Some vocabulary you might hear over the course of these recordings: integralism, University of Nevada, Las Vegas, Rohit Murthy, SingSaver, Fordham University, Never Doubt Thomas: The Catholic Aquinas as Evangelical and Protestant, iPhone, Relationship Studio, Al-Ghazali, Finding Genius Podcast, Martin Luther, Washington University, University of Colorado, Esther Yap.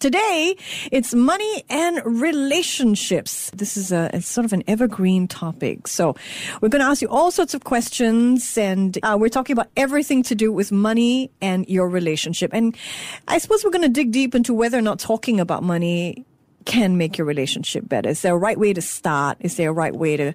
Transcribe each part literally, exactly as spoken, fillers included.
Today, it's money and relationships. This is a it's sort of an evergreen topic. So we're going to ask you all sorts of questions, and uh, we're talking about everything to do with money and your relationship. And I suppose we're going to dig deep into whether or not talking about money can make your relationship better. Is there a right way to start? Is there a right way to,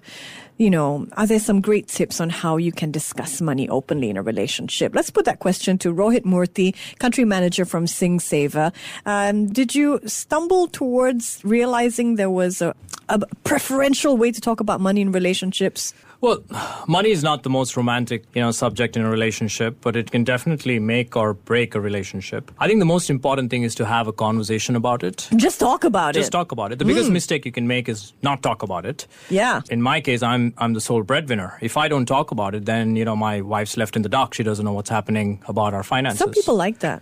you know, are there some great tips on how you can discuss money openly in a relationship? Let's put that question to Rohit Murthy, country manager from SingSaver. Um, did you stumble towards realizing there was a, a preferential way to talk about money in relationships? Well, money is not the most romantic, you know, subject in a relationship, but it can definitely make or break a relationship. I think the most important thing is to have a conversation about it. Just talk about it. Just talk about it. The biggest mm. mistake you can make is not talk about it. Yeah. In my case, I'm I'm the sole breadwinner. If I don't talk about it, then, you know, my wife's left in the dark. She doesn't know what's happening about our finances. Some people like that.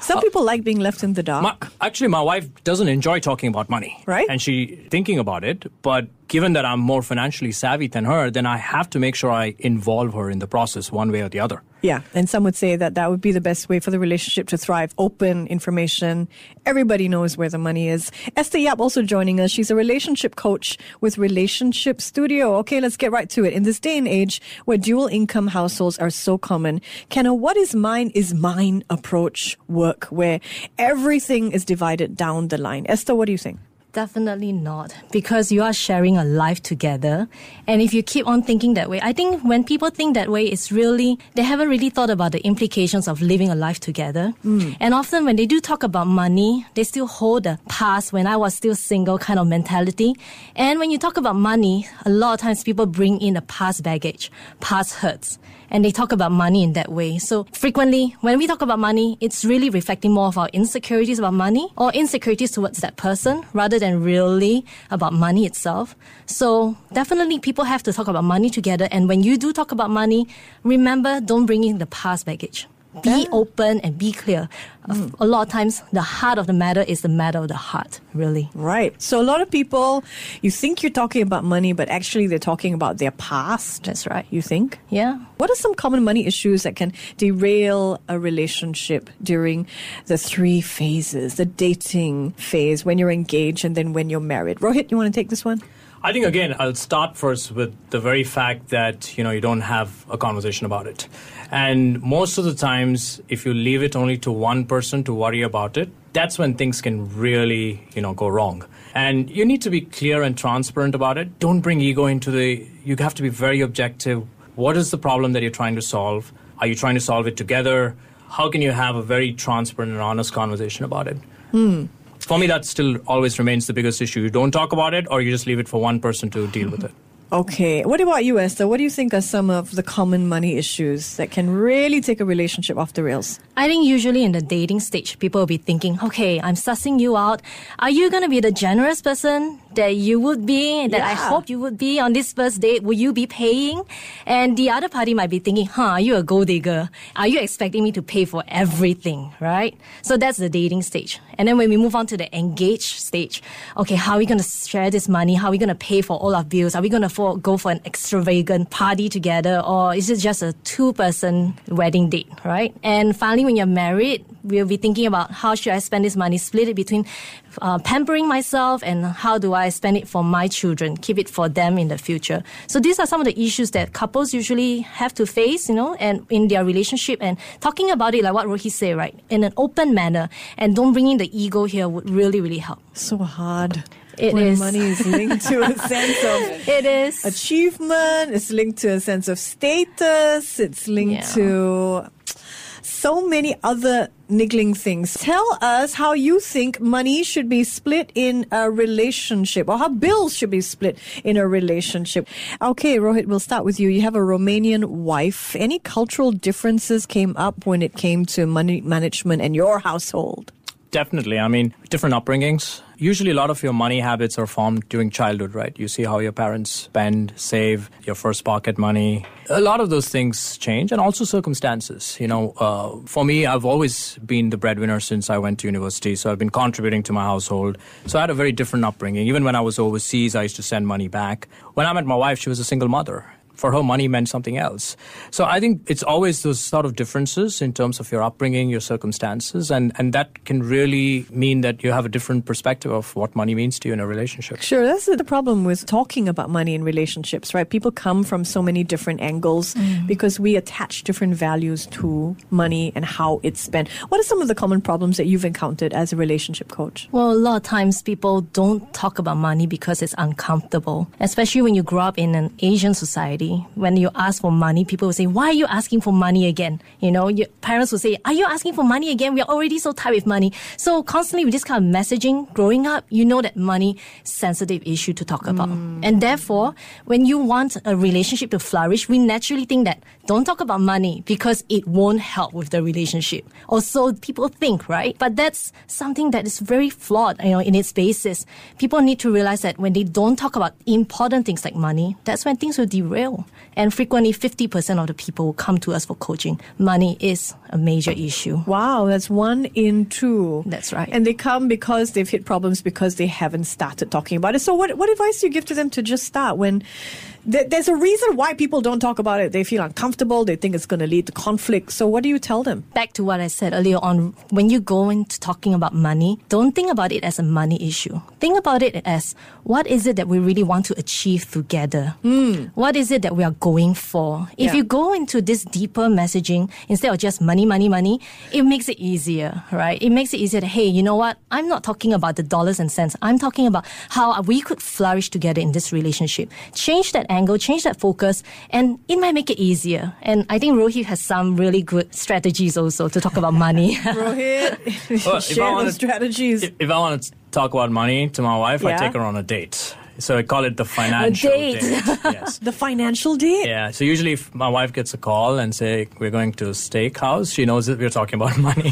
Some people uh, like being left in the dark. My, actually, my wife doesn't enjoy talking about money. Right. And she thinking about it. But given that I'm more financially savvy than her, then I have to make sure I involve her in the process one way or the other. Yeah. And some would say that that would be the best way for the relationship to thrive. Open information. Everybody knows where the money is. Esther Yap also joining us. She's a relationship coach with Relationship Studio. Okay, let's get right to it. In this day and age where dual income households are so common, can a what is mine is mine approach work where everything is divided down the line? Esther, what do you think? Definitely not, because you are sharing a life together. And if you keep on thinking that way, I think when people think that way, it's really, they haven't really thought about the implications of living a life together. Mm. And often when they do talk about money, they still hold the past when I was still single kind of mentality. And when you talk about money, a lot of times people bring in the past baggage, past hurts. And they talk about money in that way. So frequently, when we talk about money, it's really reflecting more of our insecurities about money or insecurities towards that person rather than really about money itself. So definitely people have to talk about money together. And when you do talk about money, remember, don't bring in the past baggage. Be open and be clear. Mm. A lot of times, the heart of the matter is the matter of the heart, really. Right. So a lot of people, you think you're talking about money, but actually they're talking about their past. That's right. You think? Yeah. What are some common money issues that can derail a relationship during the three phases, the dating phase, when you're engaged and then when you're married? Rohit, you want to take this one? I think, again, I'll start first with the very fact that, you know, you don't have a conversation about it. And most of the times, if you leave it only to one person to worry about it, that's when things can really, you know, go wrong. And you need to be clear and transparent about it. Don't bring ego into the... You have to be very objective. What is the problem that you're trying to solve? Are you trying to solve it together? How can you have a very transparent and honest conversation about it? Hmm. For me, that still always remains the biggest issue. You don't talk about it, or you just leave it for one person to deal with it. Okay. What about you, Esther? What do you think are some of the common money issues that can really take a relationship off the rails? I think usually in the dating stage, people will be thinking, okay, I'm sussing you out. Are you going to be the generous person that you would be, that yeah. I hope you would be on this first date? Will you be paying? And the other party might be thinking, huh, are you a gold digger? Are you expecting me to pay for everything, right? So that's the dating stage. And then when we move on to the engaged stage, okay, how are we going to share this money? How are we going to pay for all our bills? Are we going to go for an extravagant party together, or is it just a two-person wedding date, right? And finally, when you're married, we'll be thinking about how should I spend this money, split it between uh, pampering myself and how do I spend it for my children, keep it for them in the future. So these are some of the issues that couples usually have to face, you know, and in their relationship, and talking about it, like what Rohit said, right, in an open manner, and don't bring in the ego here would really, really help. So hard. It when is. Money is linked to a sense of it is. achievement, it's linked to a sense of status, it's linked yeah. to so many other niggling things. Tell us how you think money should be split in a relationship, or how bills should be split in a relationship. Okay, Rohit, we'll start with you. You have a Romanian wife. Any cultural differences came up when it came to money management and your household? Definitely. I mean, different upbringings. Usually a lot of your money habits are formed during childhood, right? You see how your parents spend, save, your first pocket money. A lot of those things change, and also circumstances. You know, uh, for me, I've always been the breadwinner since I went to university, so I've been contributing to my household. So I had a very different upbringing. Even when I was overseas, I used to send money back. When I met my wife, she was a single mother. For her, money meant something else. So I think it's always those sort of differences in terms of your upbringing, your circumstances, and, and that can really mean that you have a different perspective of what money means to you in a relationship. Sure, that's the problem with talking about money in relationships, right? People come from so many different angles mm. because we attach different values to money and how it's spent. What are some of the common problems that you've encountered as a relationship coach? Well, a lot of times people don't talk about money because it's uncomfortable, especially when you grow up in an Asian society. When you ask for money, people will say, why are you asking for money again? You know, your parents will say, are you asking for money again? We're already so tired with money. So constantly with this kind of messaging, growing up, you know that money is a sensitive issue to talk about. Mm. And therefore, when you want a relationship to flourish, we naturally think that don't talk about money because it won't help with the relationship. Or so people think, right? But that's something that is very flawed, you know, in its basis. People need to realize that when they don't talk about important things like money, that's when things will derail. And frequently fifty percent of the people who come to us for coaching, money is a major issue. Wow, that's one in two. That's right. And they come because they've hit problems because they haven't started talking about it. So what, what advice do you give to them to just start when... There's a reason why people don't talk about it. They feel uncomfortable. They think it's going to lead to conflict. So what do you tell them? Back to what I said earlier on, when you go into talking about money, don't think about it as a money issue. Think about it as, what is it that we really want to achieve together? Mm. What is it that we are going for? If yeah. you go into this deeper messaging, instead of just money, money, money, it makes it easier, right? It makes it easier to, hey, you know what? I'm not talking about the dollars and cents. I'm talking about how we could flourish together in this relationship. Change that angle, change that focus, and it might make it easier. And I think Rohit has some really good strategies also to talk about money. Rohit, well, share I wanted, those strategies. If, if I want to talk about money to my wife, yeah. I take her on a date. So I call it the financial date. date. Yes. The financial date? Yeah. So usually if my wife gets a call and say, we're going to a steakhouse, she knows that we're talking about money.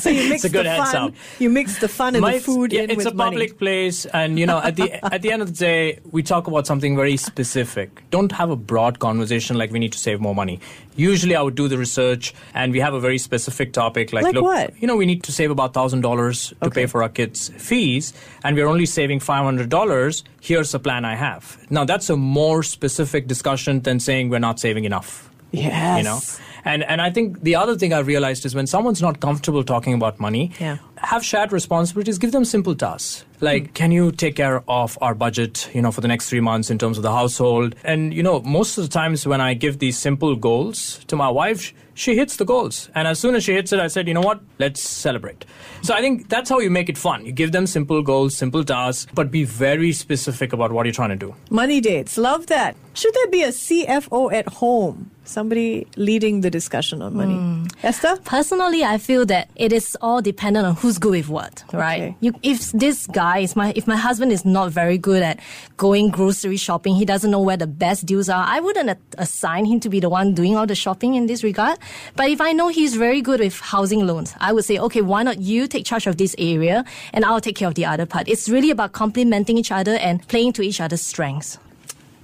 So you mix it's a good the fun, heads up. You mix the fun and my, the food yeah, in with money. It's a public place. And, you know, at the at the end of the day, we talk about something very specific. Don't have a broad conversation like we need to save more money. Usually I would do the research and we have a very specific topic. Like, like look, what? You know, we need to save about one thousand dollars to okay. pay for our kids' fees. And we're only saving five hundred dollars. Here's the plan I have. Now, that's a more specific discussion than saying we're not saving enough. Yes. You know? And and I think the other thing I realized is when someone's not comfortable talking about money, yeah. have shared responsibilities, give them simple tasks. Like, mm. can you take care of our budget, you know, for the next three months in terms of the household? And, you know, most of the times when I give these simple goals to my wife, she hits the goals. And as soon as she hits it, I said, you know what, let's celebrate. So I think that's how you make it fun. You give them simple goals, simple tasks, but be very specific about what you're trying to do. Money dates. Love that. Should there be a C F O at home? Somebody leading the discussion on money. Mm. Esther? Personally, I feel that it is all dependent on who's good with what, right? Okay. You, if this guy, is my, if my husband is not very good at going grocery shopping, he doesn't know where the best deals are, I wouldn't a- assign him to be the one doing all the shopping in this regard. But if I know he's very good with housing loans, I would say, okay, why not you take charge of this area and I'll take care of the other part. It's really about complementing each other and playing to each other's strengths.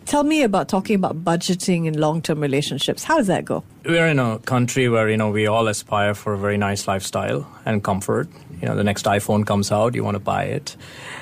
Tell me about talking about budgeting in long-term relationships. How does that go? We're in a country where, you know, we all aspire for a very nice lifestyle and comfort. You know, the next iPhone comes out, you want to buy it.